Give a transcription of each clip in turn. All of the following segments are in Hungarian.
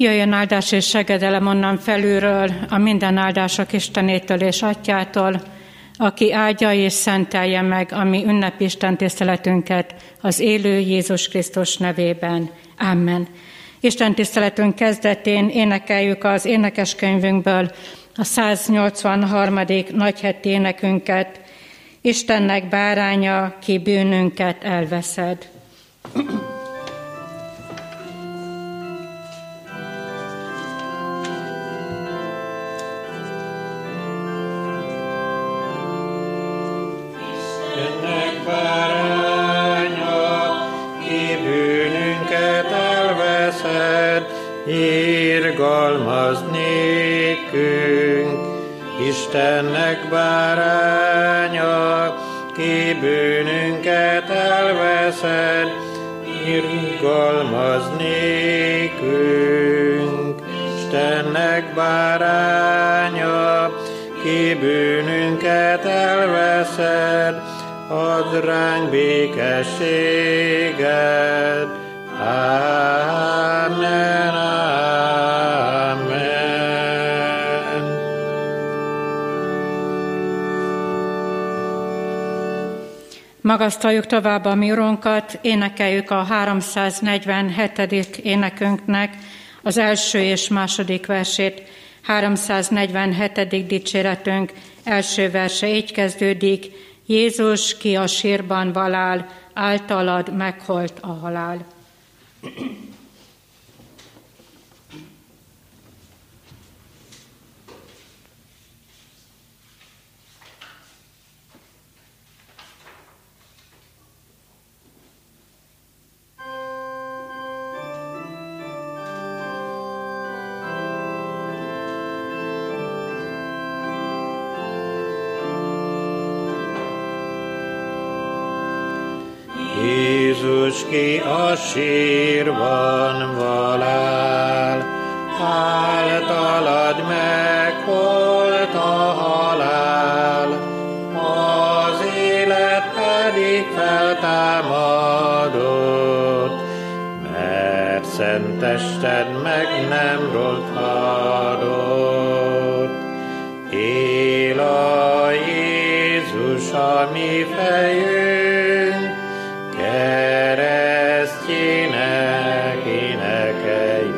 Jöjjön áldás és segedelem onnan felülről, a minden áldások Istenétől és Atyától, aki áldja és szentelje meg a mi ünnepi istentiszteletünket az élő Jézus Krisztus nevében. Amen. Istentiszteletünk kezdetén énekeljük az énekeskönyvünkből a 183. nagyheti énekünket, Istennek báránya, ki bűnünket elveszed. Irgalmaz nékünk, Istennek báránya, ki bűnünket elveszed, irgalmaz nékünk, Istennek báránya, ki bűnünket elveszed, add ránk békességet. Amen, amen. Magasztaljuk tovább a mi Urunkat, énekeljük a 347. énekünknek az első és második versét. 347. dicséretünk első verse így kezdődik: Jézus, ki a sírban valál, általad megholt a halál. Jézus, ki a sírban valál, általad megholt a halál, az élet pedig feltámadott, mert szent tested meg nem rothadott. Él a Jézus, a mi fejünk, keresztjének énekeljünk,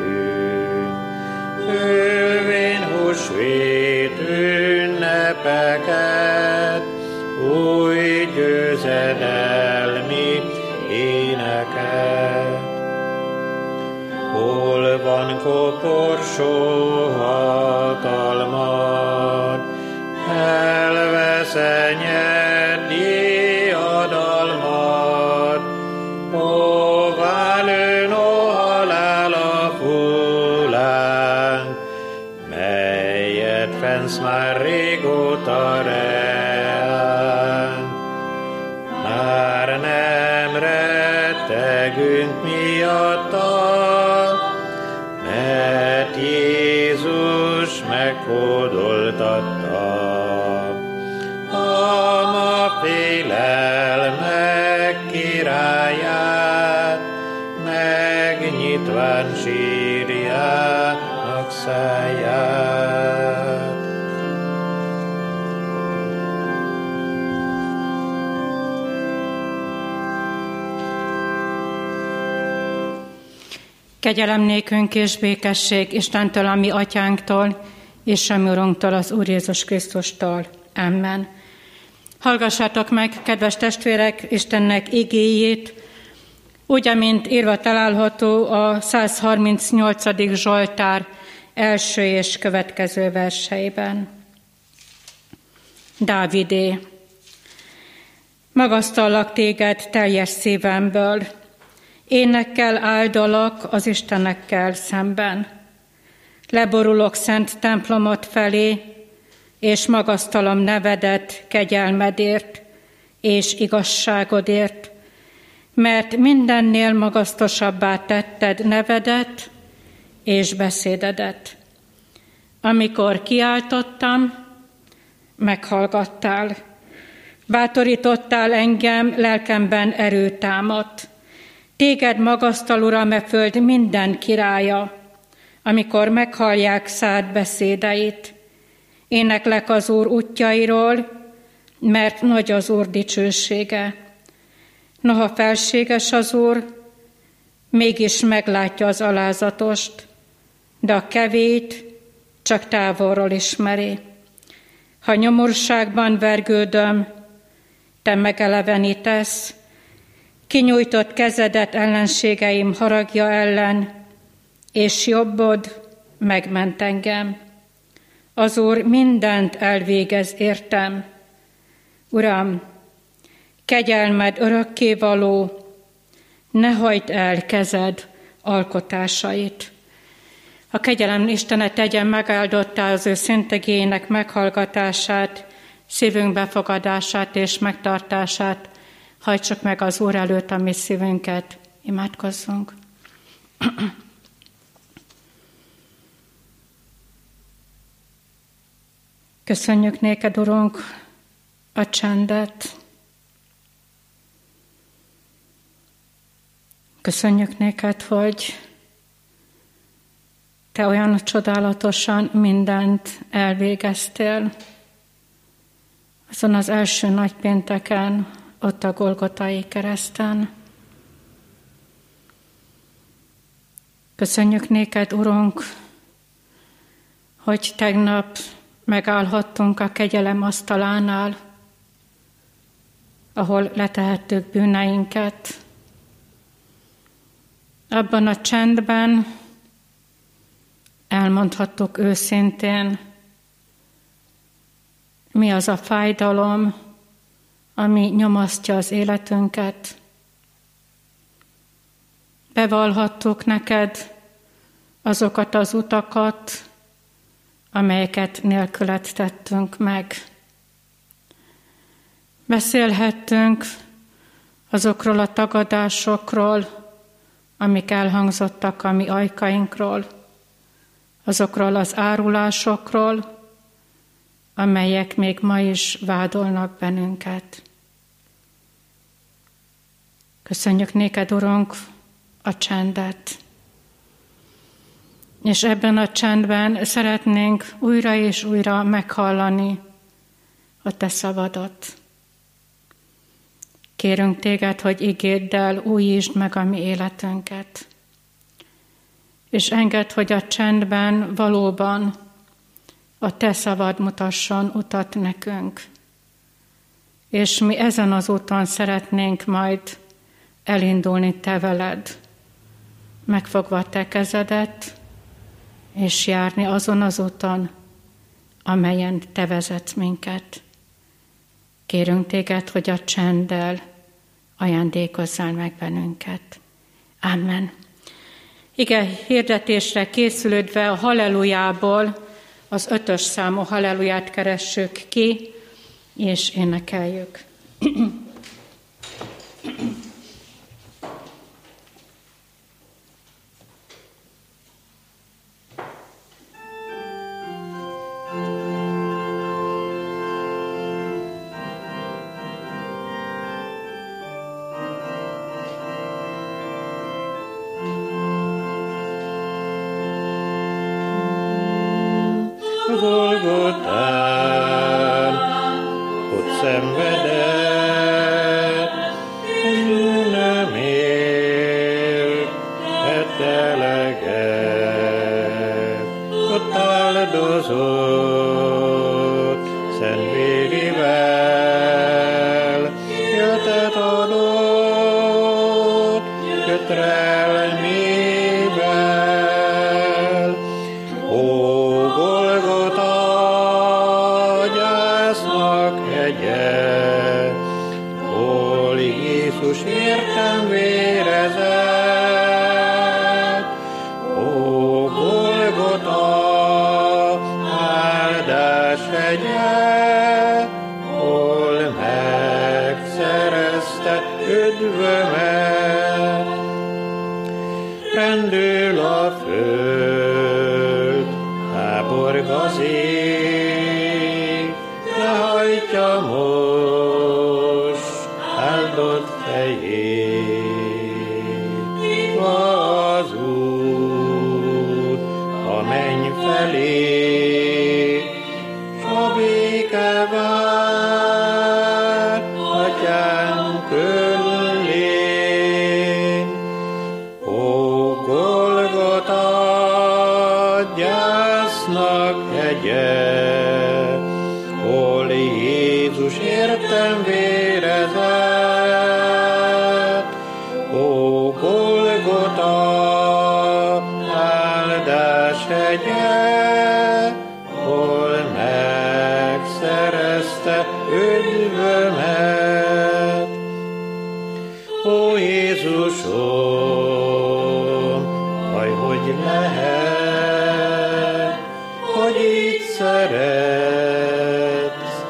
ővén húsvét ünnepeket, új győzedelmi éneket. Hol van koporsó hatalmad, elveszenyedi adalmad, ó válőn, ó halál a hullánk, melyet fensz már régóta reánk. Már nem rettegünk miattad, mert Jézus meghódoltatta. A ma félelmek királyát, megnyitva sírjának száját. Kegyelem nékünk és békesség Istentől, a mi Atyánktól, és a mi Urunktól, az Úr Jézus Krisztustól. Amen. Hallgassátok meg, kedves testvérek, Istennek igéjét, úgy, amint írva található a 138. Zsoltár első és következő verseiben. Dávidé. Magasztallak téged teljes szívemből, énekkel áldalak az Istenekkel szemben. Leborulok szent templomod felé, és magasztalom nevedet kegyelmedért és igazságodért, mert mindennél magasztosabbá tetted nevedet és beszédedet. Amikor kiáltottam, meghallgattál, bátorítottál engem, lelkemben erőtámadt. Téged magasztal, Uram, e föld minden királya, amikor meghallják szád beszédeit. Éneklek az Úr útjairól, mert nagy az Úr dicsősége. Noha felséges az Úr, mégis meglátja az alázatost, de a kevét csak távolról ismeri. Ha nyomorúságban vergődöm, te megelevenítesz, kinyújtott kezedet ellenségeim haragja ellen, és jobbod megment engem. Az Úr mindent elvégez értem. Uram, kegyelmed örökkévaló, ne hagyd el kezed alkotásait. A kegyelem Istene tegyen megáldottá az ő szent igéjének meghallgatását, szívünk befogadását és megtartását. Hajtsuk meg az Úr előtt a mi szívünket. Imádkozzunk. Köszönjük néked, Urunk, a csendet. Köszönjük néked, hogy te olyan csodálatosan mindent elvégeztél. Azon az első nagypénteken, ott a Golgotai kereszten. Köszönjük néked, Urunk, hogy tegnap megállhattunk a kegyelem asztalánál, ahol letehettük bűneinket. Abban a csendben elmondhattuk őszintén, mi az a fájdalom, ami nyomasztja az életünket. Bevallhattuk neked azokat az utakat, amelyeket nélküled tettünk meg. Beszélhettünk azokról a tagadásokról, amik elhangzottak a mi ajkainkról, azokról az árulásokról, amelyek még ma is vádolnak bennünket. Köszönjük néked, Urunk, a csendet. És ebben a csendben szeretnénk újra és újra meghallani a te szavadat. Kérünk téged, hogy igéddel újítsd meg a mi életünket. És engedd, hogy a csendben valóban a te szavad mutasson utat nekünk. És mi ezen az úton szeretnénk majd elindulni te veled, megfogva a te kezedet, és járni azon az úton, amelyen te vezetsz minket. Kérünk téged, hogy a csenddel ajándékozzál meg bennünket. Amen. Ige hirdetésre készülődve a hallelujából az 5. számú halleluját keressük ki, és énekeljük. Ó, Golgota, áll felé, s a béke vár atyánk önlén. Ó, Golgota, gyásznak hegye, hol Jézus értem vére zárt. Ó, Golgota, áldás hegye, hol megszerezte üdvömet. Ó Jézusom, hogy lehet, hogy így szeretsz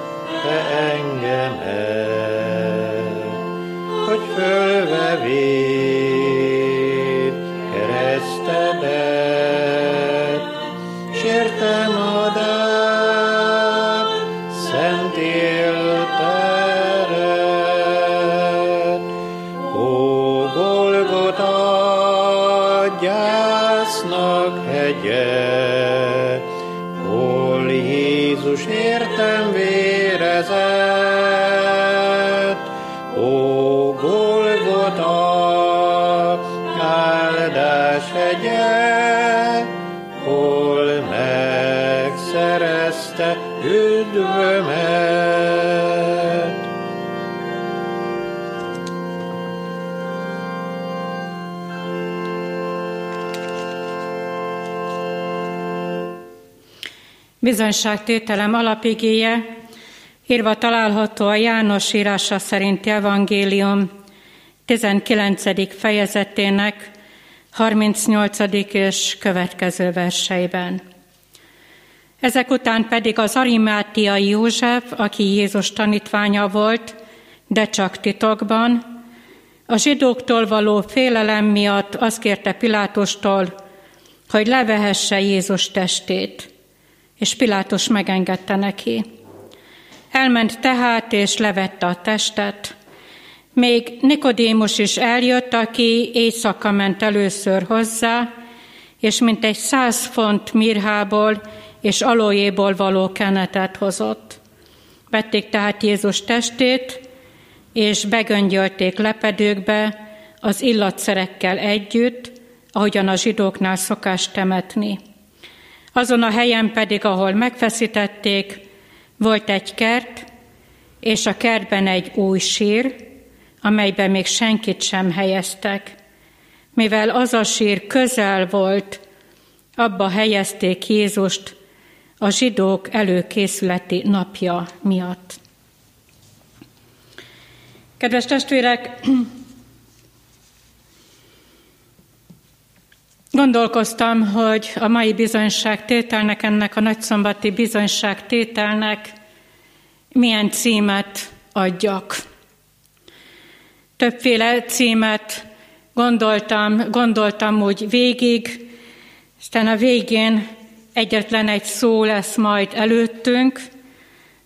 te engemet, hogy fölve véd keresztedet, s értem adább szent élteret. Ó Golgota, gyásznak hegye, hol Jézus értem vére zárt. Ó Golgota, áldás hegye, hol megszerezte üdvömet. Bizonyságtételem alapigéje, írva található a János írása szerinti evangélium 19. fejezetének 38. és következő verseiben. Ezek után pedig az arimátiai József, aki Jézus tanítványa volt, de csak titokban, a zsidóktól való félelem miatt azt kérte Pilátustól, hogy levehesse Jézus testét, és Pilátus megengedte neki. Elment tehát, és levette a testet. Még Nikodémus is eljött, aki éjszaka ment először hozzá, és mintegy 100 font mirhából és aloéból való kenetet hozott. Vették tehát Jézus testét, és begöngyölték lepedőkbe az illatszerekkel együtt, ahogyan a zsidóknál szokás temetni. Azon a helyen pedig, ahol megfeszítették, volt egy kert, és a kertben egy új sír, amelyben még senkit sem helyeztek. Mivel az a sír közel volt, abba helyezték Jézust a zsidók előkészületi napja miatt. Kedves testvérek, gondolkoztam, hogy a mai bizonyságtételnek, ennek a nagyszombati bizonyságtételnek milyen címet adjak. Többféle címet gondoltam úgy végig, aztán a végén egyetlen egy szó lesz majd előttünk,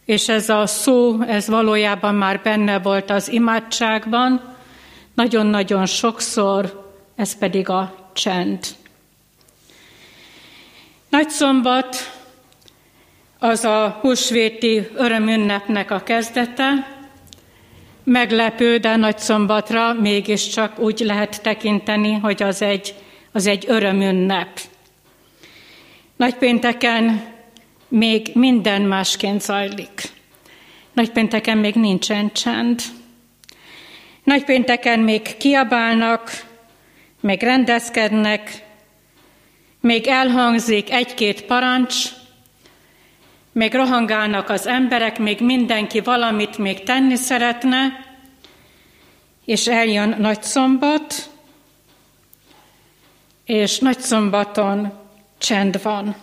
és ez a szó, ez valójában már benne volt az imádságban, nagyon-nagyon sokszor, ez pedig a csend. Nagyszombat az a húsvéti örömünnepnek a kezdete. Meglepő, de nagyszombatra mégiscsak úgy lehet tekinteni, hogy az egy örömünnep. Nagypénteken még minden másként zajlik. Nagypénteken még nincsen csend. Nagypénteken még kiabálnak, még rendezkednek, még elhangzik 1-2 parancs, még rohangálnak az emberek, még mindenki valamit még tenni szeretne, és eljön nagyszombat, és nagyszombaton csend van.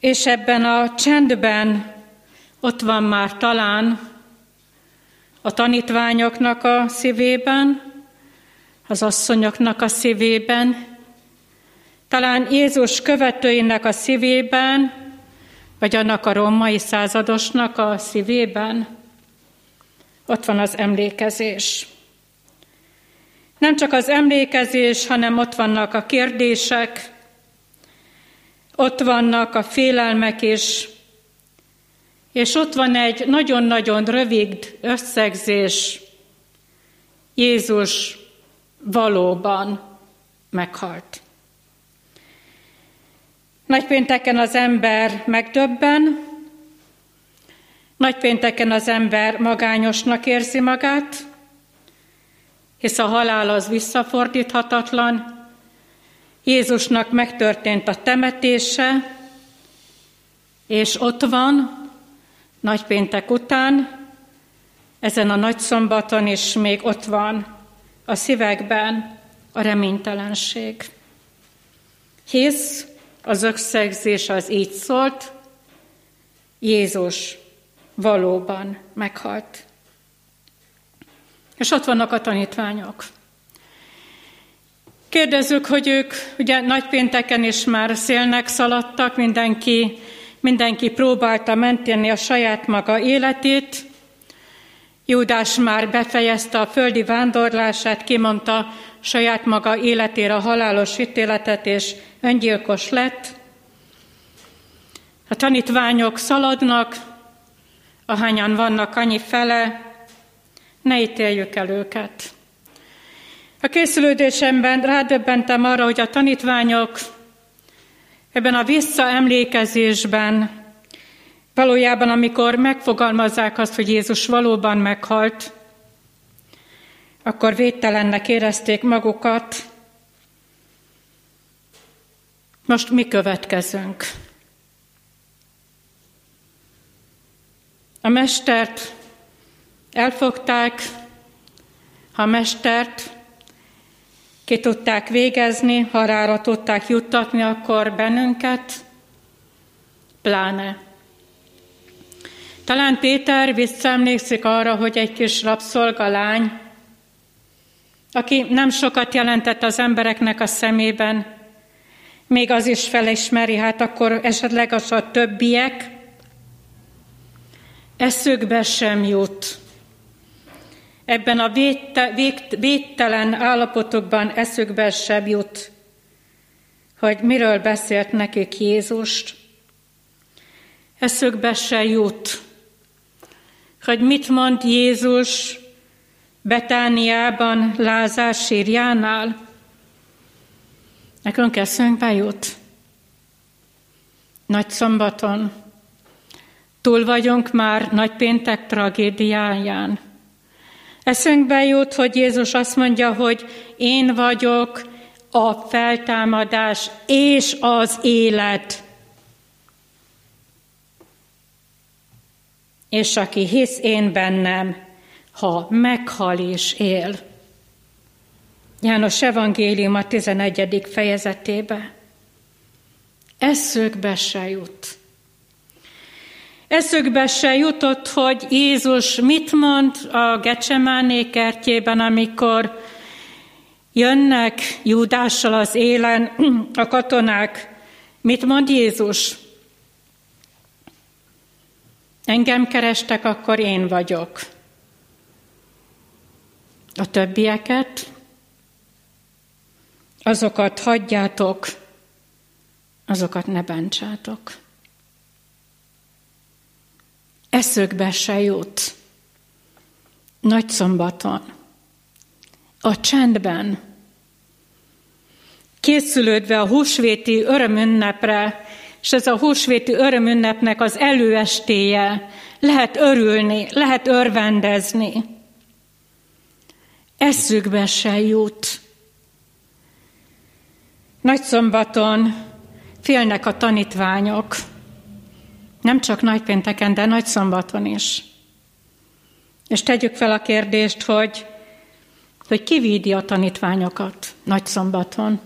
És ebben a csendben ott van már talán a tanítványoknak a szívében, az asszonyoknak a szívében, talán Jézus követőinek a szívében, vagy annak a római századosnak a szívében. Ott van az emlékezés. Nem csak az emlékezés, hanem ott vannak a kérdések, ott vannak a félelmek is, és ott van egy nagyon-nagyon rövid összegzés, Jézus valóban meghalt. Nagypénteken az ember megdöbben, nagypénteken az ember magányosnak érzi magát, hisz a halál az visszafordíthatatlan, Jézusnak megtörtént a temetése, és ott van, nagypéntek után, ezen a nagyszombaton is még ott van a szívekben a reménytelenség. Hisz az összegzés az így szólt, Jézus valóban meghalt. És ott vannak a tanítványok. Kérdezzük, hogy ők ugye nagypénteken is már szélnek szaladtak, mindenki próbálta menteni a saját maga életét. Júdás már befejezte a földi vándorlását, kimondta saját maga életére a halálos ítéletet, és öngyilkos lett. A tanítványok szaladnak, ahányan vannak, annyi fele, ne ítéljük el őket. A készülődésemben rádöbbentem arra, hogy a tanítványok ebben a visszaemlékezésben valójában, amikor megfogalmazzák azt, hogy Jézus valóban meghalt, akkor védtelennek érezték magukat. Most mi következünk? A mestert elfogták, a mestert ki tudták végezni, halálra tudták juttatni, akkor bennünket pláne. Talán Péter visszaemlékszik arra, hogy egy kis rabszolgalány, aki nem sokat jelentett az embereknek a szemében, még az is felismeri, hát akkor esetleg az a többiek eszükbe sem jut. Ebben a végtelen állapotokban eszükbe sem jut, hogy miről beszélt nekik Jézus. Eszükbe se jut, hogy mit mond Jézus Betániában Lázár sírjánál. Nekünk eszünkbe jut. Nagy szombaton. Túl vagyunk már nagypéntek tragédiáján. Eszünkbe jut, hogy Jézus azt mondja, hogy én vagyok a feltámadás és az élet. És aki hisz én bennem, ha meghal is él. János evangélium a 11. fejezetébe. Eszükbe se jut. Eszükbe se jutott, hogy Jézus mit mond a Getsemáné kertjében, amikor jönnek Júdással az élen a katonák. Mit mond Jézus? Engem kerestek, akkor én vagyok. A többieket, azokat hagyjátok, azokat ne bántsátok. Eszükbe se jut. Nagy szombaton, a csendben, készülődve a húsvéti örömünnepre, és ez a húsvéti örömünnepnek az előestéje, lehet örülni, lehet örvendezni. Eszükbe se jut. Nagyszombaton félnek a tanítványok, nem csak nagypénteken, de nagyszombaton is. És tegyük fel a kérdést, hogy ki védi a tanítványokat nagyszombaton?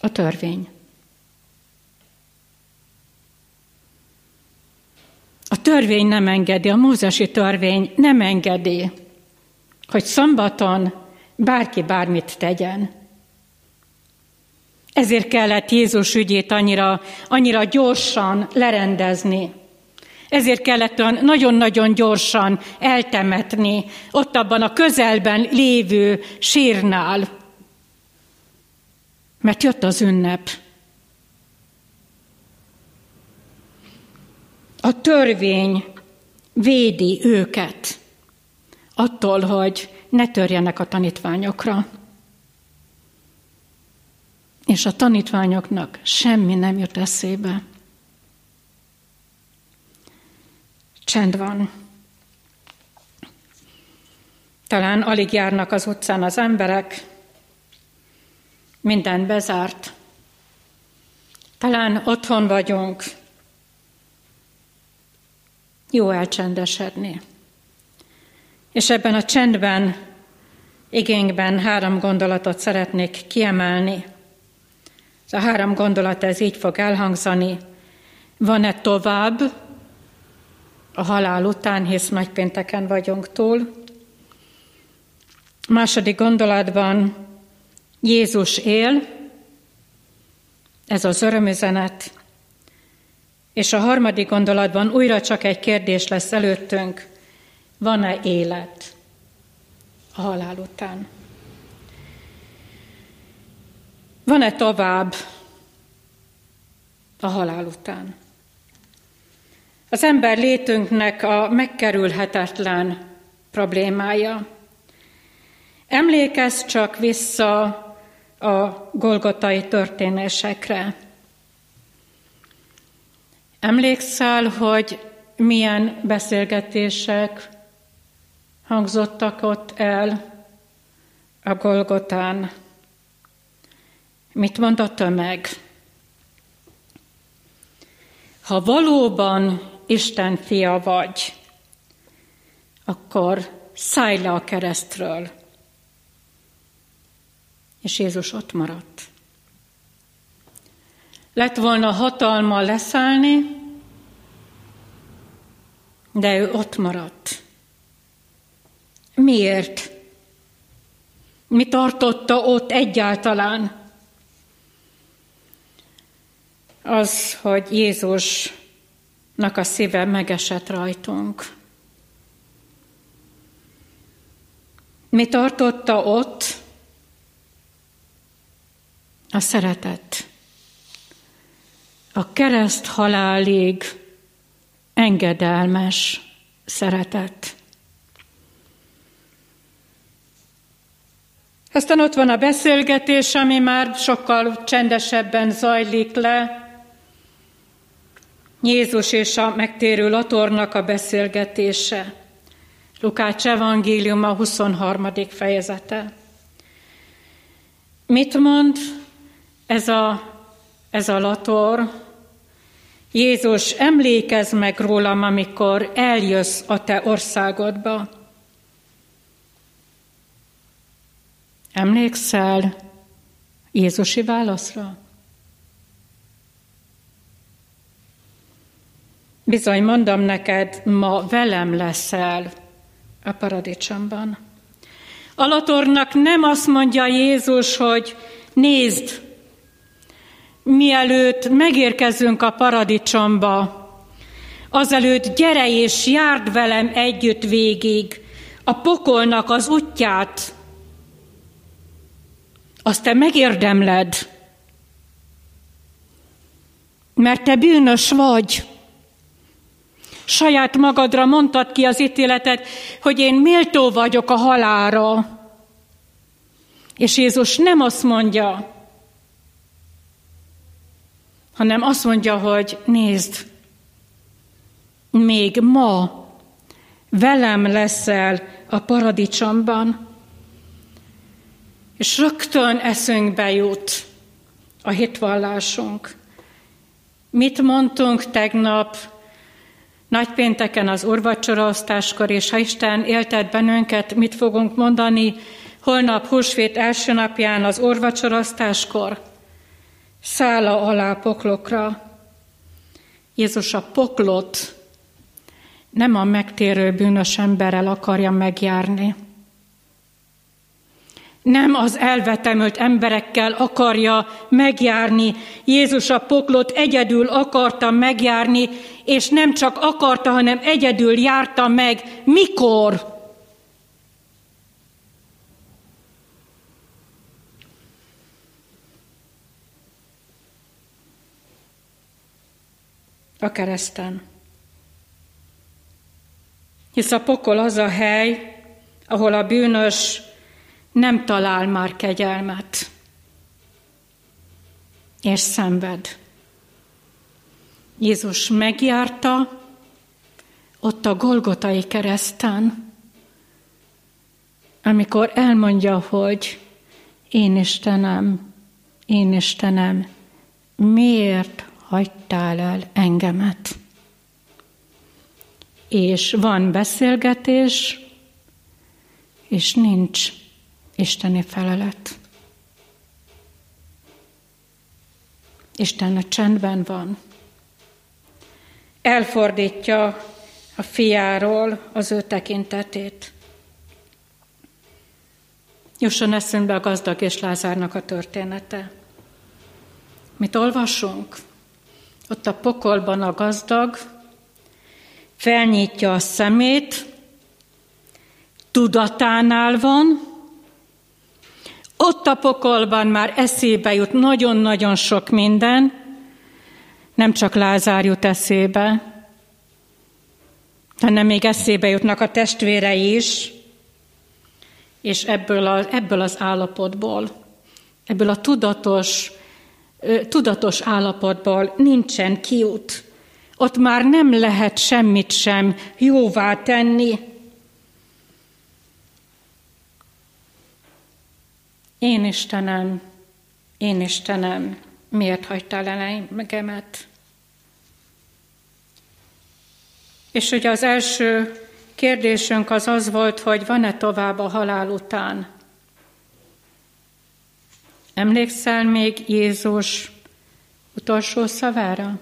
A törvény. A törvény nem engedi, a mózesi törvény nem engedi, hogy szombaton bárki bármit tegyen. Ezért kellett Jézus ügyét annyira gyorsan lerendezni. Ezért kellett nagyon-nagyon gyorsan eltemetni ott abban a közelben lévő sírnál. mert jött az ünnep. A törvény védi őket attól, hogy ne törjenek a tanítványokra. És a tanítványoknak semmi nem jut eszébe. Csend van. Talán alig járnak az utcán az emberek, minden bezárt. Talán otthon vagyunk. Jó elcsendesedni. És ebben a csendben, igényben 3 gondolatot szeretnék kiemelni. A 3 gondolat, ez így fog elhangzani. Van-e tovább a halál után, hisz nagypénteken vagyunk túl. A második gondolatban Jézus él, ez az örömüzenet. És a harmadik gondolatban újra csak egy kérdés lesz előttünk, van-e élet a halál után? Van-e tovább a halál után? Az ember létünknek a megkerülhetetlen problémája. Emlékezz csak vissza a golgotai történésekre. Emlékszel, hogy milyen beszélgetések hangzottak ott el a Golgotán? Mit mond a tömeg? Ha valóban Isten fia vagy, akkor szállj le a keresztről. És Jézus ott maradt. Lett volna hatalma leszállni, de ő ott maradt. Miért? Mi tartotta ott egyáltalán? Az, hogy Jézusnak a szíve megesett rajtunk. Mi tartotta ott? A szeretet. A kereszt halálig engedelmes szeretet. Aztán ott van a beszélgetés, ami már sokkal csendesebben zajlik le, Jézus és a megtérő latornak a beszélgetése. Lukács evangéliuma 23. fejezete. Mit mond ez a lator? Jézus, emlékezz meg rólam, amikor eljössz a te országodba. Emlékszel Jézusi válaszra? Bizony, mondom neked, ma velem leszel a paradicsomban. A latornak nem azt mondja Jézus, hogy nézd, mielőtt megérkezünk a paradicsomba, azelőtt gyere és járd velem együtt végig a pokolnak az útját, azt te megérdemled, mert te bűnös vagy. Saját magadra mondtad ki az ítéletet, hogy én méltó vagyok a halálra. És Jézus nem azt mondja, hanem azt mondja, hogy nézd, még ma velem leszel a paradicsomban. És rögtön eszünkbe jut a hitvallásunk. Mit mondtunk tegnap, nagypénteken az úrvacsoraosztáskor, és ha Isten éltet bennünket, mit fogunk mondani holnap húsvét első napján az úrvacsoraosztáskor? Szála alá poklokra. Jézus a poklot nem a megtérő bűnös emberrel akarja megjárni. Nem az elvetemült emberekkel akarja megjárni. Jézus a poklot egyedül akarta megjárni, és nem csak akarta, hanem egyedül járta meg. Mikor? a kereszten. Hisz a pokol az a hely, ahol a bűnös nem talál már kegyelmet, és szenved. Jézus megjárta ott a Golgotai kereszten, amikor elmondja, hogy én Istenem, miért hagytál el engemet? És van beszélgetés, és nincs isteni felelet. Isten a csendben van. Elfordítja a fiáról az ő tekintetét. Jusson eszünkbe a gazdag és Lázárnak a története. Mit olvasunk? Ott a pokolban a gazdag felnyitja a szemét, tudatánál van, ott a pokolban már eszébe jut nagyon-nagyon sok minden, nem csak Lázár jut eszébe, hanem még eszébe jutnak a testvérei is, és ebből az állapotból, ebből a tudatos állapotból nincsen kiút. Ott már nem lehet semmit sem jóvá tenni. Én Istenem, miért hagytál el engemet? És ugye az első kérdésünk az volt, hogy van-e tovább a halál után? Emlékszel még Jézus utolsó szavára?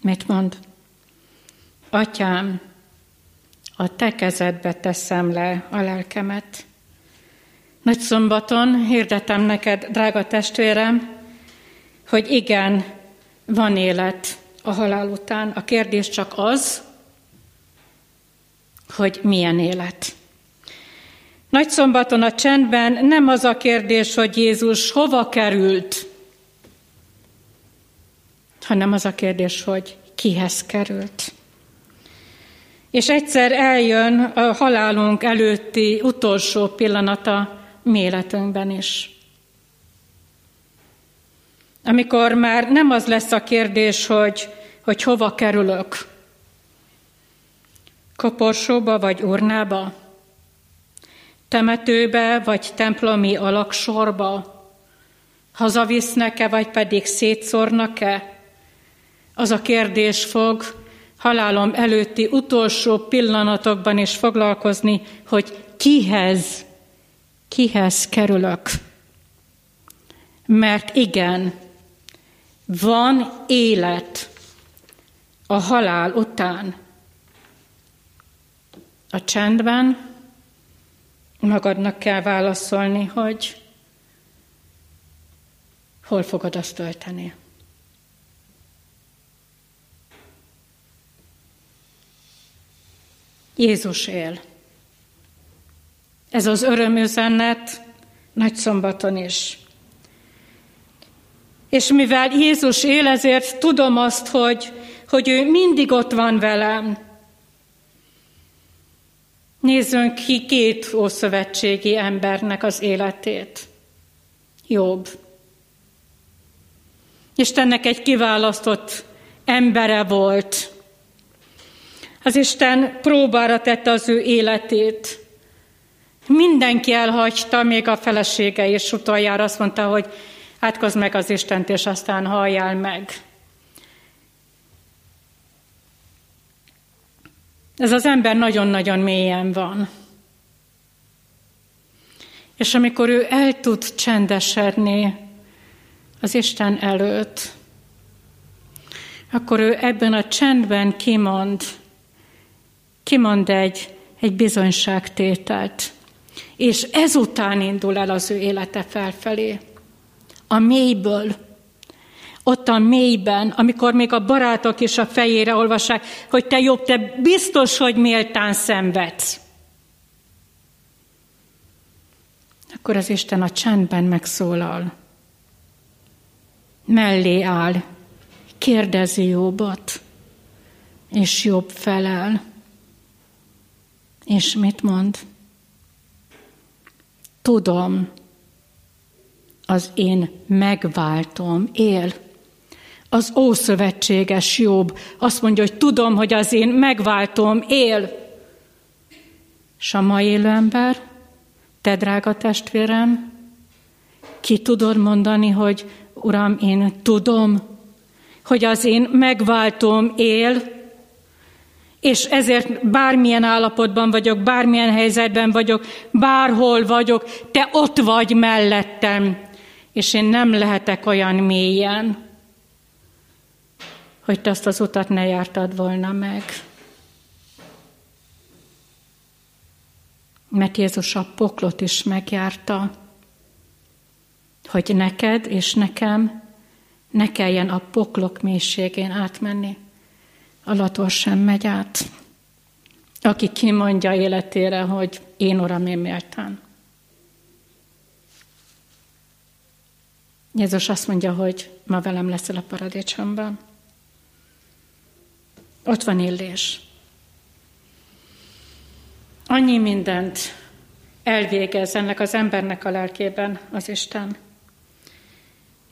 Mit mond? Atyám, a te kezedbe teszem le a lelkemet. Nagyszombaton hirdetem neked, drága testvérem, hogy igen, van élet a halál után. A kérdés csak az, hogy milyen élet. Nagyszombaton a csendben nem az a kérdés, hogy Jézus hova került, hanem az a kérdés, hogy kihez került. És egyszer eljön a halálunk előtti utolsó pillanata mi életünkben is. Amikor már nem az lesz a kérdés, hogy hova kerülök. Koporsóba vagy urnába? Temetőbe vagy templomi alaksorba? Hazavisznek-e, vagy pedig szétszórnak-e? Az a kérdés fog halálom előtti utolsó pillanatokban is foglalkozni, hogy kihez kerülök. Mert igen, van élet a halál után. A csendben magadnak kell válaszolni, hogy hol fogod azt tölteni. Jézus él. Ez az örömüzenet nagyszombaton is. És mivel Jézus él, ezért tudom azt, hogy ő mindig ott van velem. Nézzünk ki két ószövetségi embernek az életét. Jobb. Istennek egy kiválasztott embere volt. Az Isten próbára tette az ő életét. Mindenki elhagyta, még a felesége is utoljára azt mondta, hogy átkozz meg az Istent, és aztán halljál meg. Ez az ember nagyon-nagyon mélyen van. És amikor ő el tud csendesedni az Isten előtt, akkor ő ebben a csendben kimond egy bizonyságtételt. És ezután indul el az ő élete felfelé. A mélyből, ott a mélyben, amikor még a barátok is a fejére olvassák, hogy te jobb, te biztos, hogy méltán szenvedsz. Akkor az Isten a csendben megszólal. mellé áll, kérdezi Jobbot, és Jobb felel. És mit mond? Tudom, az én megváltom, él. Az ószövetséges Jobb azt mondja, hogy tudom, hogy az én megváltom, él. S a mai élő ember, te drága testvérem, ki tudod mondani, hogy Uram, én tudom, hogy az én megváltom él, és ezért bármilyen állapotban vagyok, bármilyen helyzetben vagyok, bárhol vagyok, te ott vagy mellettem, és én nem lehetek olyan mélyen, hogy te azt az utat ne jártad volna meg. Mert Jézus a poklot is megjárta, hogy neked és nekem ne kelljen a poklok mélységén átmenni. A lator sem megy át. Aki kimondja életére, hogy én Uram, én méltán. Jézus azt mondja, hogy ma velem leszel a paradicsomban. Ott van Illés. Annyi mindent elvégez ennek az embernek a lelkében az Isten.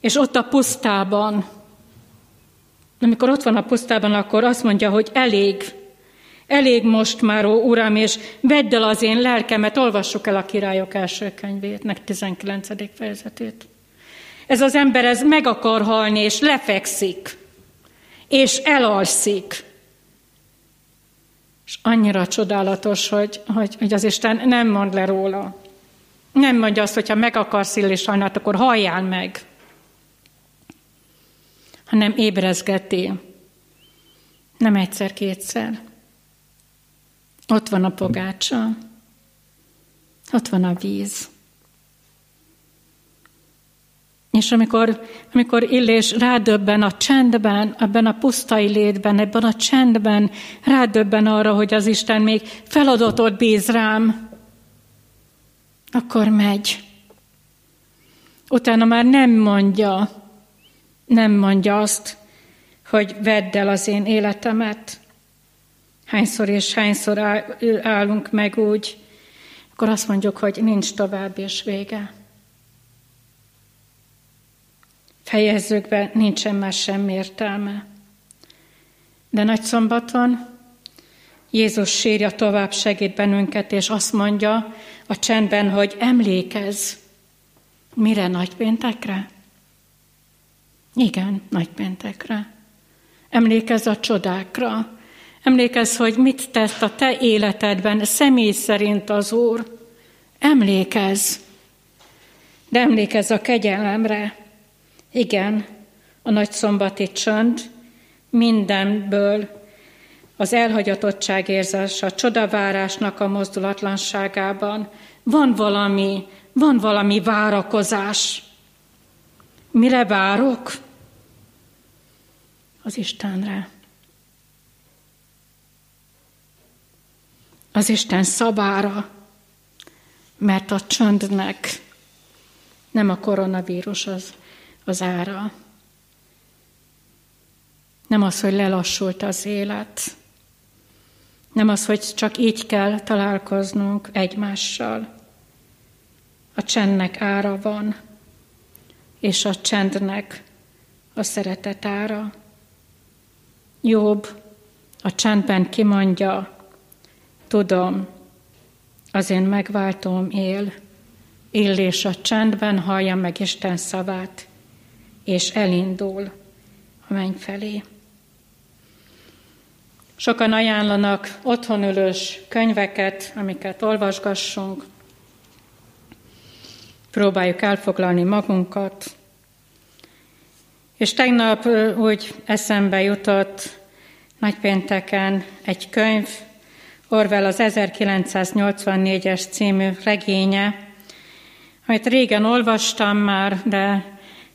És ott a pusztában, amikor ott van a pusztában, akkor azt mondja, hogy elég most már, ó Uram, és vedd el az én lelkemet, olvassuk el a Királyok első könyvének 19. fejezetét. Ez az ember, ez meg akar halni, és lefekszik, és elalszik. És annyira csodálatos, hogy az Isten nem mond le róla. Nem mondja azt, hogyha meg akarsz Illés sajnálat, akkor halljál meg. Hanem ébrezgeti. Nem egyszer-kétszer. Ott van a pogácsa. Ott van a víz. És amikor Illés rádöbben a csendben, ebben a pusztai létben, ebben a csendben, rádöbben arra, hogy az Isten még feladatot bíz rám, akkor megy. Utána már nem mondja azt, hogy vedd el az én életemet. Hányszor és hányszor állunk meg úgy, akkor azt mondjuk, hogy nincs tovább és vége. Fejezzük be, nincsen már semmi értelme. De nagy szombaton Jézus sírja tovább, segít bennünket, és azt mondja a csendben, hogy emlékezz. Mire? Nagypéntekre? Igen, nagypéntekre. Emlékezz a csodákra. Emlékezz, hogy mit tett a te életedben, személy szerint az Úr. Emlékezz. De emlékezz a kegyelemre. Igen, a nagy szombati csönd mindenből, az elhagyatottság érzése, a csodavárásnak a mozdulatlanságában van valami várakozás. Mire várok? Az Istenre. Az Isten szabára, mert a csöndnek nem a koronavírus az ára. Nem az, hogy lelassult az élet. Nem az, hogy csak így kell találkoznunk egymással. A csendnek ára van, és a csendnek a szeretet ára. Jobb a csendben kimondja, tudom, az én megváltóm él, Illés a csendben hallja meg Isten szavát, és elindul a menny felé. Sokan ajánlanak otthonülős könyveket, amiket olvasgassunk. Próbáljuk elfoglalni magunkat. És tegnap úgy eszembe jutott nagypénteken egy könyv, Orwell az 1984-es című regénye, amit régen olvastam már,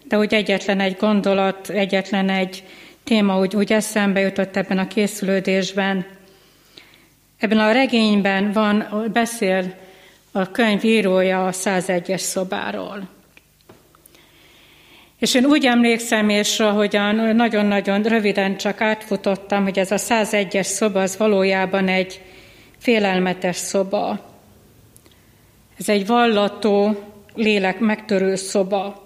de úgy egyetlen egy gondolat, egyetlen egy téma úgy eszembe jutott ebben a készülődésben. Ebben a regényben beszél a könyv írója a 101-es szobáról. És én úgy emlékszem, és ahogyan nagyon-nagyon röviden csak átfutottam, hogy ez a 101-es szoba az valójában egy félelmetes szoba. Ez egy vallató, lélek megtörő szoba.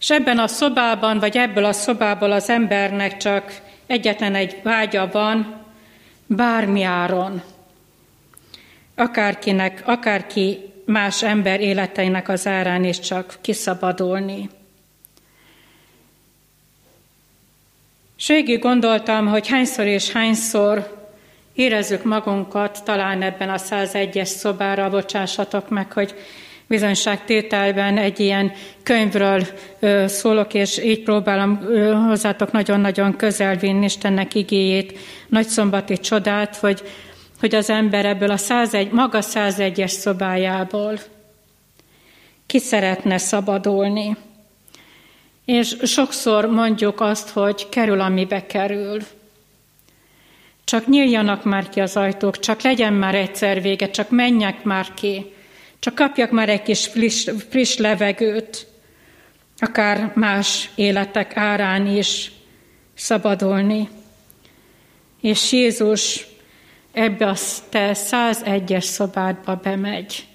És ebben a szobában, vagy ebből a szobából az embernek csak egyetlen egy vágya van, bármi áron. Akárki más ember életeinek az árán is csak kiszabadulni. És végig gondoltam, hogy hányszor érezzük magunkat talán ebben a 101-es szobára, bocsássatok meg, hogy bizonyságtételben egy ilyen könyvről szólok, és így próbálom hozzátok nagyon-nagyon közel vinni Istennek igéjét, nagyszombati csodát, hogy az ember ebből a 101-es szobájából ki szeretne szabadulni. És sokszor mondjuk azt, hogy kerül, amibe kerül. Csak nyíljanak már ki az ajtók, csak legyen már egyszer vége, csak menjek már ki, csak kapjak már egy kis friss levegőt, akár más életek árán is szabadulni. És Jézus ebbe a te 101-es szobádba bemegy,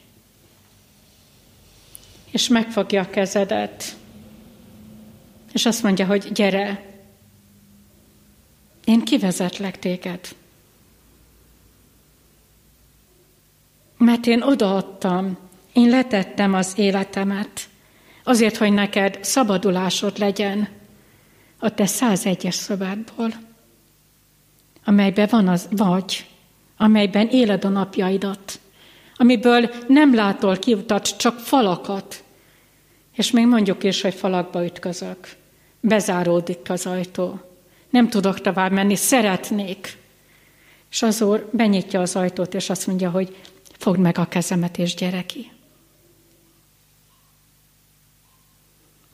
és megfogja a kezedet, és azt mondja, hogy gyere, én kivezetlek téged. Mert én odaadtam, én letettem az életemet, azért, hogy neked szabadulásod legyen a te 101-es szobádból, amelyben van az vagy, amelyben éled a napjaidat, amiből nem látol kiutat, csak falakat, és még mondjuk is, hogy falakba ütközök, bezáródik az ajtó, nem tudok tovább menni, szeretnék. És az Úr benyitja az ajtót, és azt mondja, hogy fogd meg a kezemet, és gyere ki.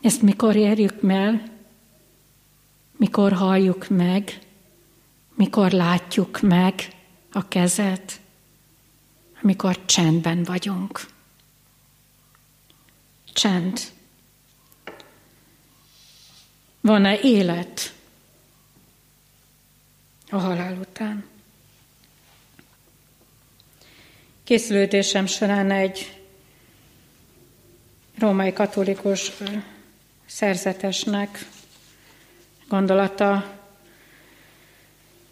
Ezt mikor érjük meg, mikor halljuk meg, mikor látjuk meg a kezet, amikor csendben vagyunk. Csend. Van-e élet a halál után? Készülődésem során egy római katolikus szerzetesnek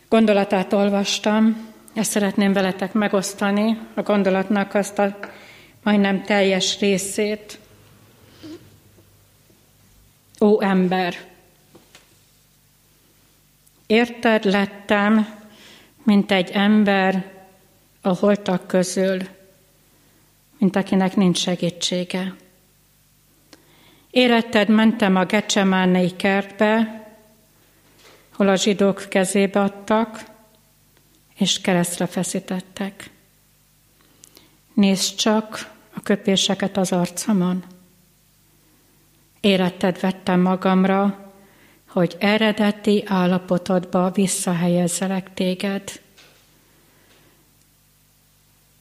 gondolatát olvastam, ezt szeretném veletek megosztani, a gondolatnak azt a majdnem teljes részét. Ó ember! Érted lettem, mint egy ember a holtak közül, mint akinek nincs segítsége. Éretted mentem a gecsemánnai kertbe, hol a zsidók kezébe adtak, és keresztre feszítettek. Nézd csak a köpéseket az arcomon. Éretted vettem magamra, hogy eredeti állapotodba visszahelyezzelek téged.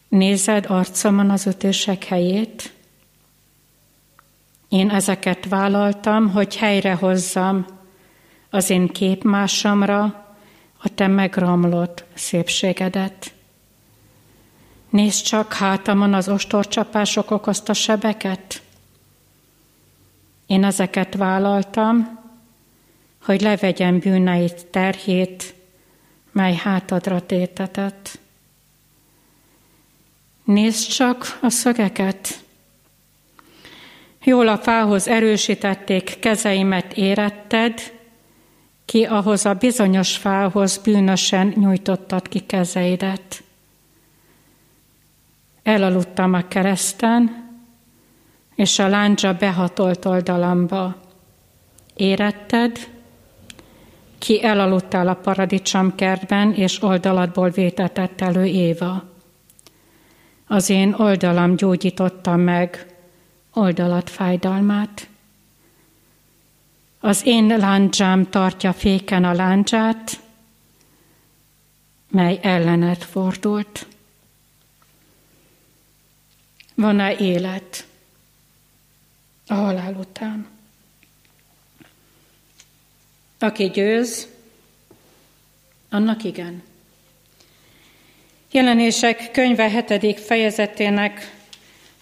Nézed arcomon az ütések helyét. Én ezeket vállaltam, hogy helyrehozzam az én képmásomra a te megromlott szépségedet. Nézd csak hátamon az ostorcsapások okozta sebeket. Én ezeket vállaltam, hogy levegyem bűneid terhét, mely hátadra tétetett. Nézd csak a szögeket. Jól a fához erősítették kezeimet, éretted, ki ahhoz a bizonyos fához bűnösen nyújtottad ki kezeidet. Elaludtam a kereszten, és a lándzsa behatolt oldalamba. Éretted, ki elaludtál a paradicsomkertben, és oldaladból vétetett elő Éva. Az én oldalam gyógyította meg oldalat fájdalmát. Az én lándzsám tartja féken a lándzsát, mely ellened fordult. Van-e élet a halál után? Aki győz, annak igen. Jelenések könyve 7. fejezetének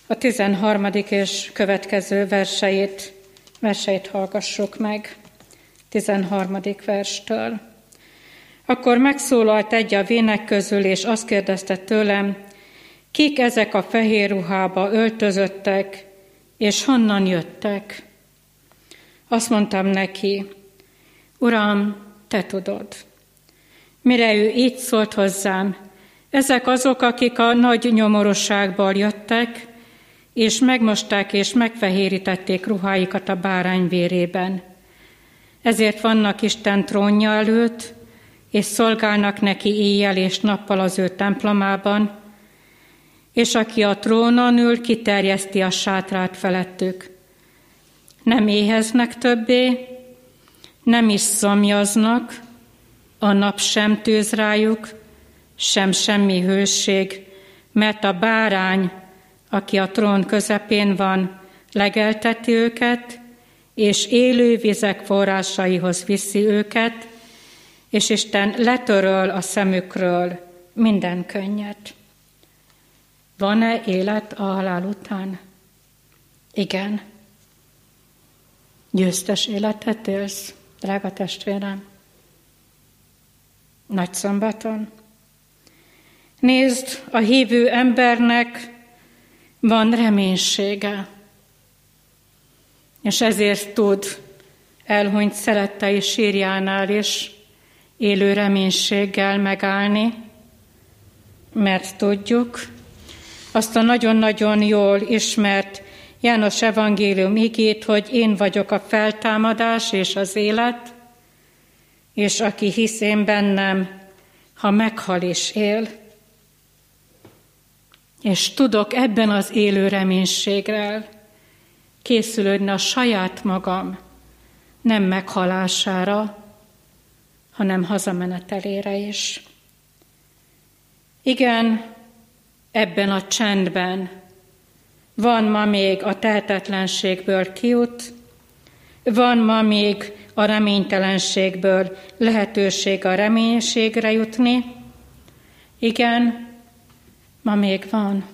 a 13. és következő verseit hallgassuk meg, 13. verstől. Akkor megszólalt egy a vének közül, és azt kérdezte tőlem, kik ezek a fehér ruhába öltözöttek, és honnan jöttek? Azt mondtam neki, Uram, te tudod. Mire ő így szólt hozzám, ezek azok, akik a nagy nyomorúságból jöttek, és megmosták és megfehérítették ruháikat a bárány vérében. Ezért vannak Isten trónja előtt, és szolgálnak neki éjjel és nappal az ő templomában, és aki a trónon ül, kiterjeszti a sátrát felettük. Nem éheznek többé, nem is szomjaznak, a nap sem tűz rájuk, sem semmi hőség, mert a bárány, aki a trón közepén van, legelteti őket, és élő vizek forrásaihoz viszi őket, és Isten letöröl a szemükről minden könnyet. Van-e élet a halál után? Igen. Győztes életet élsz, drága testvérem. Nagyszombaton. Nézd, a hívő embernek van reménysége, és ezért tud elhunyt szerettei sírjánál is élő reménységgel megállni, mert tudjuk, azt a nagyon-nagyon jól ismert János evangélium igét, hogy én vagyok a feltámadás és az élet, és aki hisz én bennem, ha meghal is él. És tudok ebben az élő reménységgel készülődni a saját magam nem meghalására, hanem hazamenetelére is. Igen, ebben a csendben van ma még a tehetetlenségből kiút, van ma még a reménytelenségből lehetőség a reménységre jutni. Igen, ma még van.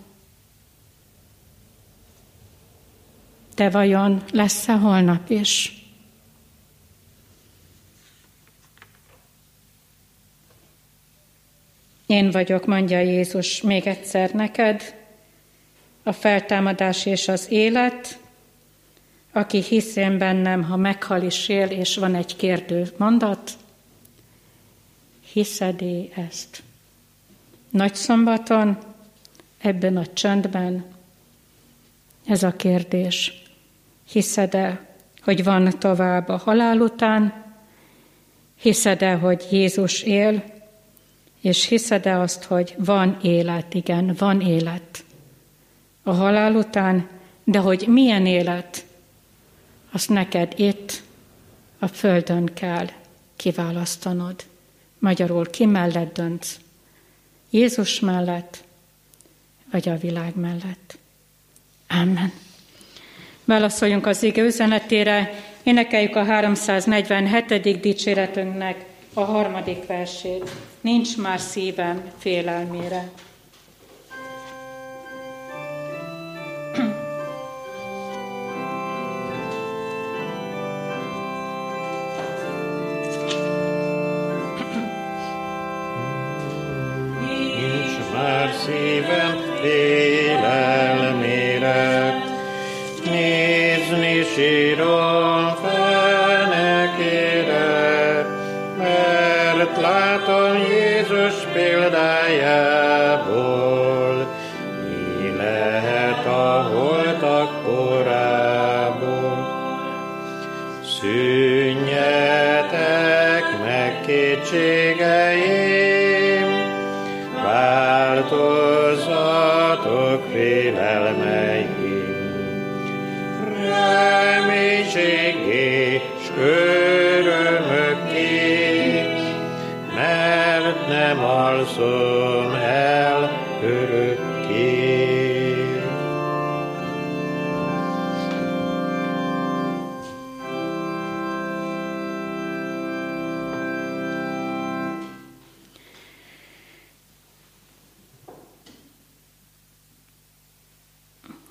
De vajon lesz-e holnap is? Én vagyok, mondja Jézus még egyszer neked, a feltámadás és az élet, aki hisz én bennem, ha meghal is él, és van egy kérdő mondat, hiszed-e ezt? Nagyszombaton, ebben a csöndben ez a kérdés, hiszed-e, hogy van tovább a halál után, hiszed-e, hogy Jézus él, és hiszed-e azt, hogy van élet, igen, van élet a halál után, de hogy milyen élet, azt neked itt, a földön kell kiválasztanod. Magyarul ki mellett döntsz? Jézus mellett, vagy a világ mellett? Amen. Válaszoljunk az ige üzenetére, énekeljük a 347. dicséretünknek a 3. versét. Nincs már szívem félelmére. Nincs már szívem félelmére, nézni sírom fenekére, mert látom Jézus példájából, mi lehet a holtak korából. Szűnjetek meg kétségeim, változzatok félelmeim, reménységé s örömökké, mert nem alszom el örökké.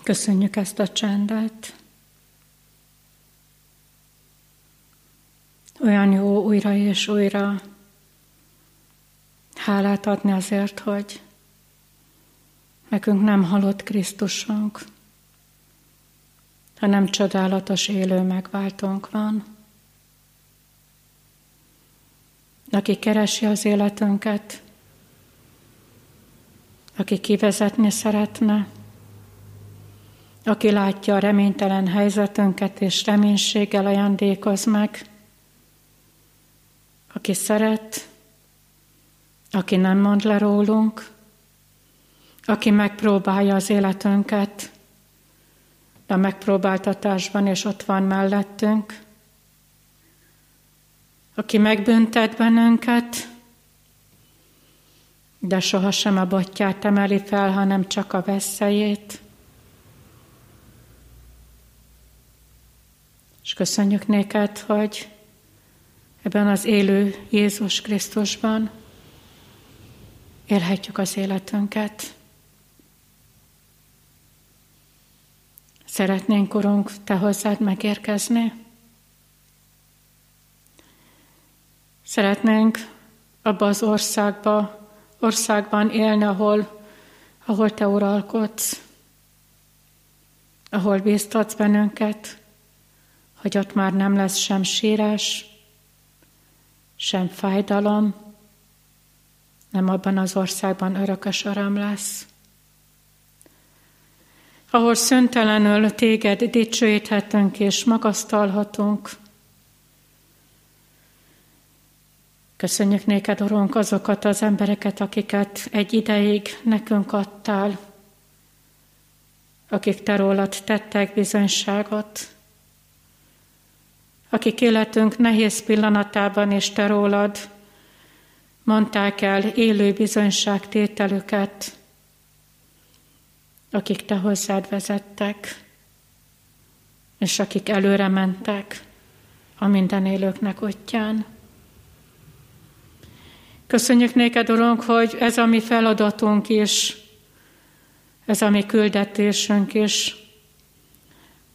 Köszönjük ezt a csendet. Olyan jó újra és újra hálát adni azért, hogy nekünk nem halott Krisztusunk, hanem csodálatos élő megváltónk van, aki keresi az életünket, aki kivezetni szeretne, aki látja a reménytelen helyzetünket és reménységgel ajándékoz meg, aki szeret, aki nem mond le rólunk, aki megpróbálja az életünket, de a megpróbáltatásban és ott van mellettünk, aki megbüntet bennünket, de sohasem a botját emeli fel, hanem csak a veszélyét. És köszönjük néked, hogy ebben az élő Jézus Krisztusban élhetjük az életünket. Szeretnénk, Urunk, Te hozzád megérkezni. Szeretnénk abba az országban élni, ahol Te uralkodsz, ahol bíztatsz bennünket, hogy ott már nem lesz sem sírás, sem fájdalom, nem abban az országban örökös öröm lesz. Ahol szüntelenül Téged dicsőíthetünk és magasztalhatunk. Köszönjük néked, Urunk, azokat az embereket, akiket egy ideig nekünk adtál, akik Te rólad tettek bizonyságot, akik életünk nehéz pillanatában és Te rólad mondták el élő bizonyságtételüket, akik Te hozzád vezettek, és akik előre mentek a minden élőknek útján. Köszönjük néked, Urunk, hogy ez a mi feladatunk is, ez a mi küldetésünk is,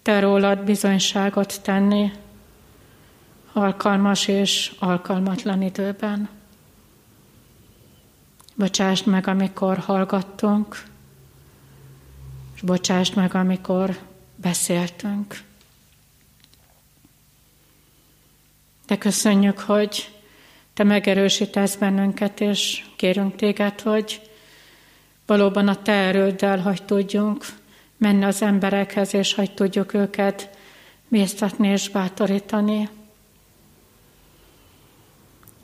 Te rólad bizonyságot tenni alkalmas és alkalmatlan időben. Bocsásd meg, amikor hallgattunk, és bocsásd meg, amikor beszéltünk. De köszönjük, hogy Te megerősítesz bennünket, és kérünk Téged, hogy valóban a Te erőddel hagy tudjunk menni az emberekhez, és hagy tudjuk őket bíztatni és bátorítani.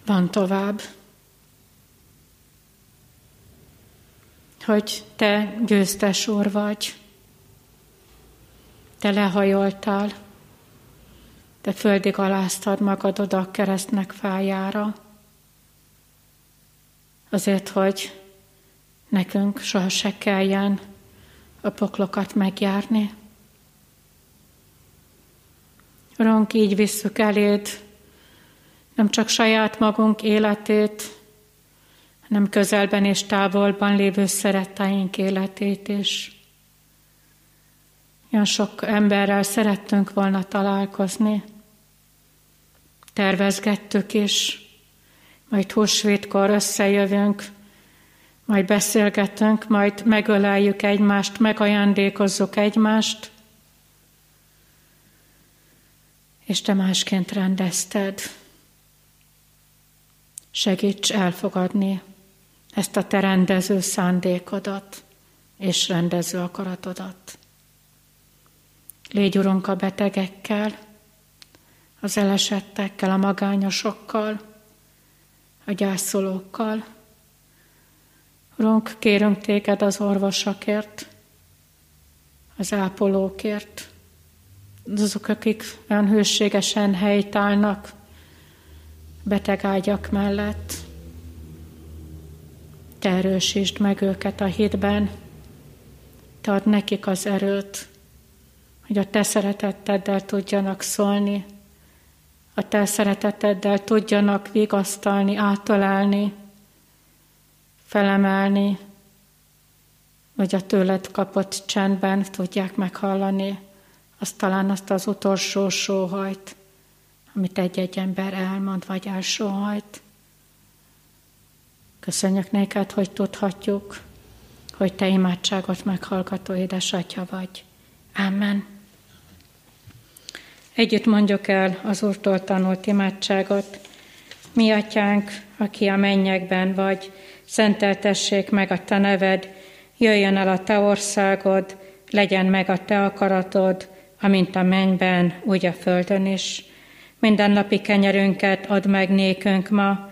Van tovább, hogy Te győztes Úr vagy, Te lehajoltál, Te földig aláztad magad oda a keresztnek fájára, azért, hogy nekünk soha se kelljen a poklokat megjárni. Urunk, így visszük eléd nem csak saját magunk életét, hanem közelben és távolban lévő szeretteink életét is. Olyan sok emberrel szerettünk volna találkozni, tervezgettük is, majd húsvétkor összejövünk, majd beszélgetünk, majd megöleljük egymást, megajándékozzuk egymást, és Te másként rendezted. Segíts elfogadni ezt a Te rendező szándékodat és rendező akaratodat. Légy, Urunk, a betegekkel, az elesettekkel, a magányosokkal, a gyászolókkal. Urunk, kérünk Téged az orvosokért, az ápolókért, azok, akik olyan hűségesen helytállnak beteg ágyak mellett. Te erősítsd meg őket a hitben, Te add nekik az erőt, hogy a Te szeretetteddel tudjanak szólni, a Te szereteteddel tudjanak vigasztalni, átölelni, felemelni, hogy a tőled kapott csendben tudják meghallani azt, talán azt az utolsó sóhajt, amit egy-egy ember elmond, vagy elsóhajt. Köszönjük néked, hogy tudhatjuk, hogy te imádságot meghallgató édesatya vagy. Amen. Együtt mondjuk el az Úrtól tanult imádságot. Mi atyánk, aki a mennyekben vagy, szenteltessék meg a te neved, jöjjön el a te országod, legyen meg a te akaratod, amint a mennyben, úgy a földön is. Mindennapi kenyerünket add meg nékünk ma,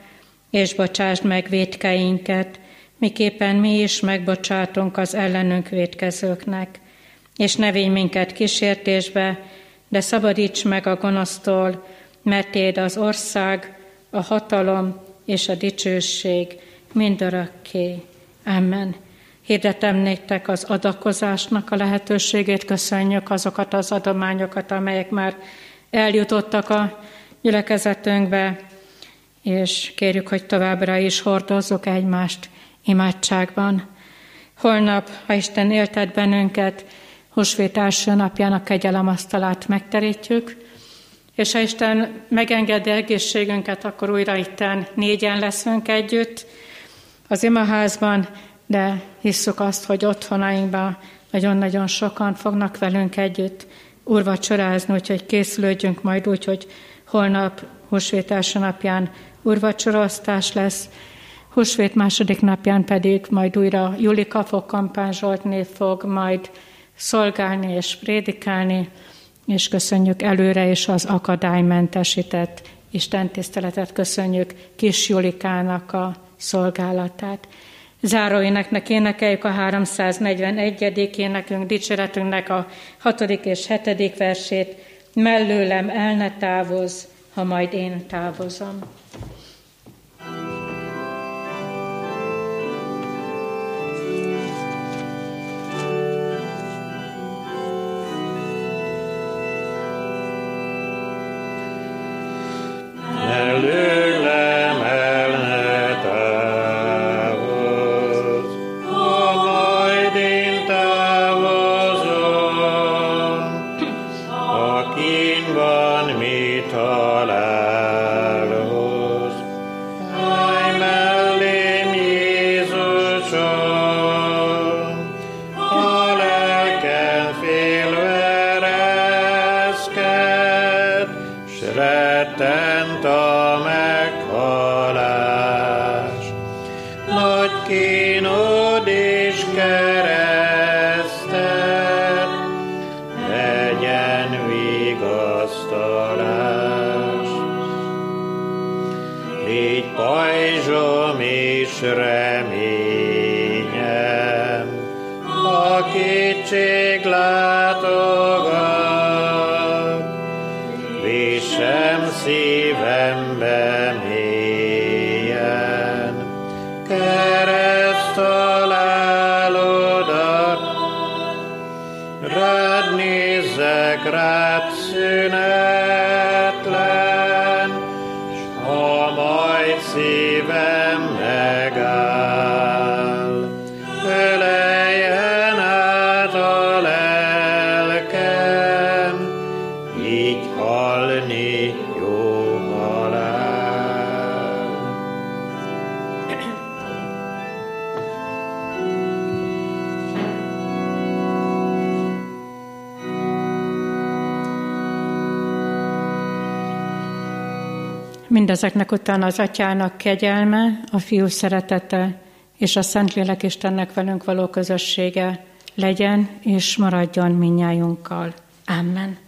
és bocsásd meg vétkeinket, miképpen mi is megbocsátunk az ellenünk vétkezőknek. És ne védj minket kísértésbe, de szabadíts meg a gonosztól, mert tiéd az ország, a hatalom és a dicsőség mindörökké. Amen. Hirdetem néktek az adakozásnak a lehetőségét, köszönjük azokat az adományokat, amelyek már eljutottak a gyülekezetünkbe, és kérjük, hogy továbbra is hordozzuk egymást imádságban. Holnap, ha Isten éltet bennünket, húsvét első napján a kegyelem asztalát megterítjük, és ha Isten megengedi egészségünket, akkor újra itten négyen leszünk együtt az imaházban, de hisszük azt, hogy otthonainkban nagyon-nagyon sokan fognak velünk együtt úrvacsorázni, úgyhogy készülődjünk majd úgy, hogy holnap húsvét első napján úrvacsoroztás lesz, húsvét második napján pedig majd újra Julika fog, Kampán Zsoltné fog majd szolgálni és prédikálni, és köszönjük előre is az akadálymentesített istentiszteletet, köszönjük Kis Julikának a szolgálatát. Záróéneknek énekeljük a 341. énekünk, dicséretünknek a 6. és 7. versét, mellőlem el ne távozz, ha majd én távozom. Mindezeknek után az Atyának kegyelme, a Fiú szeretete és a Szentlélek Istennek velünk való közössége legyen és maradjon mindnyájunkkal. Amen.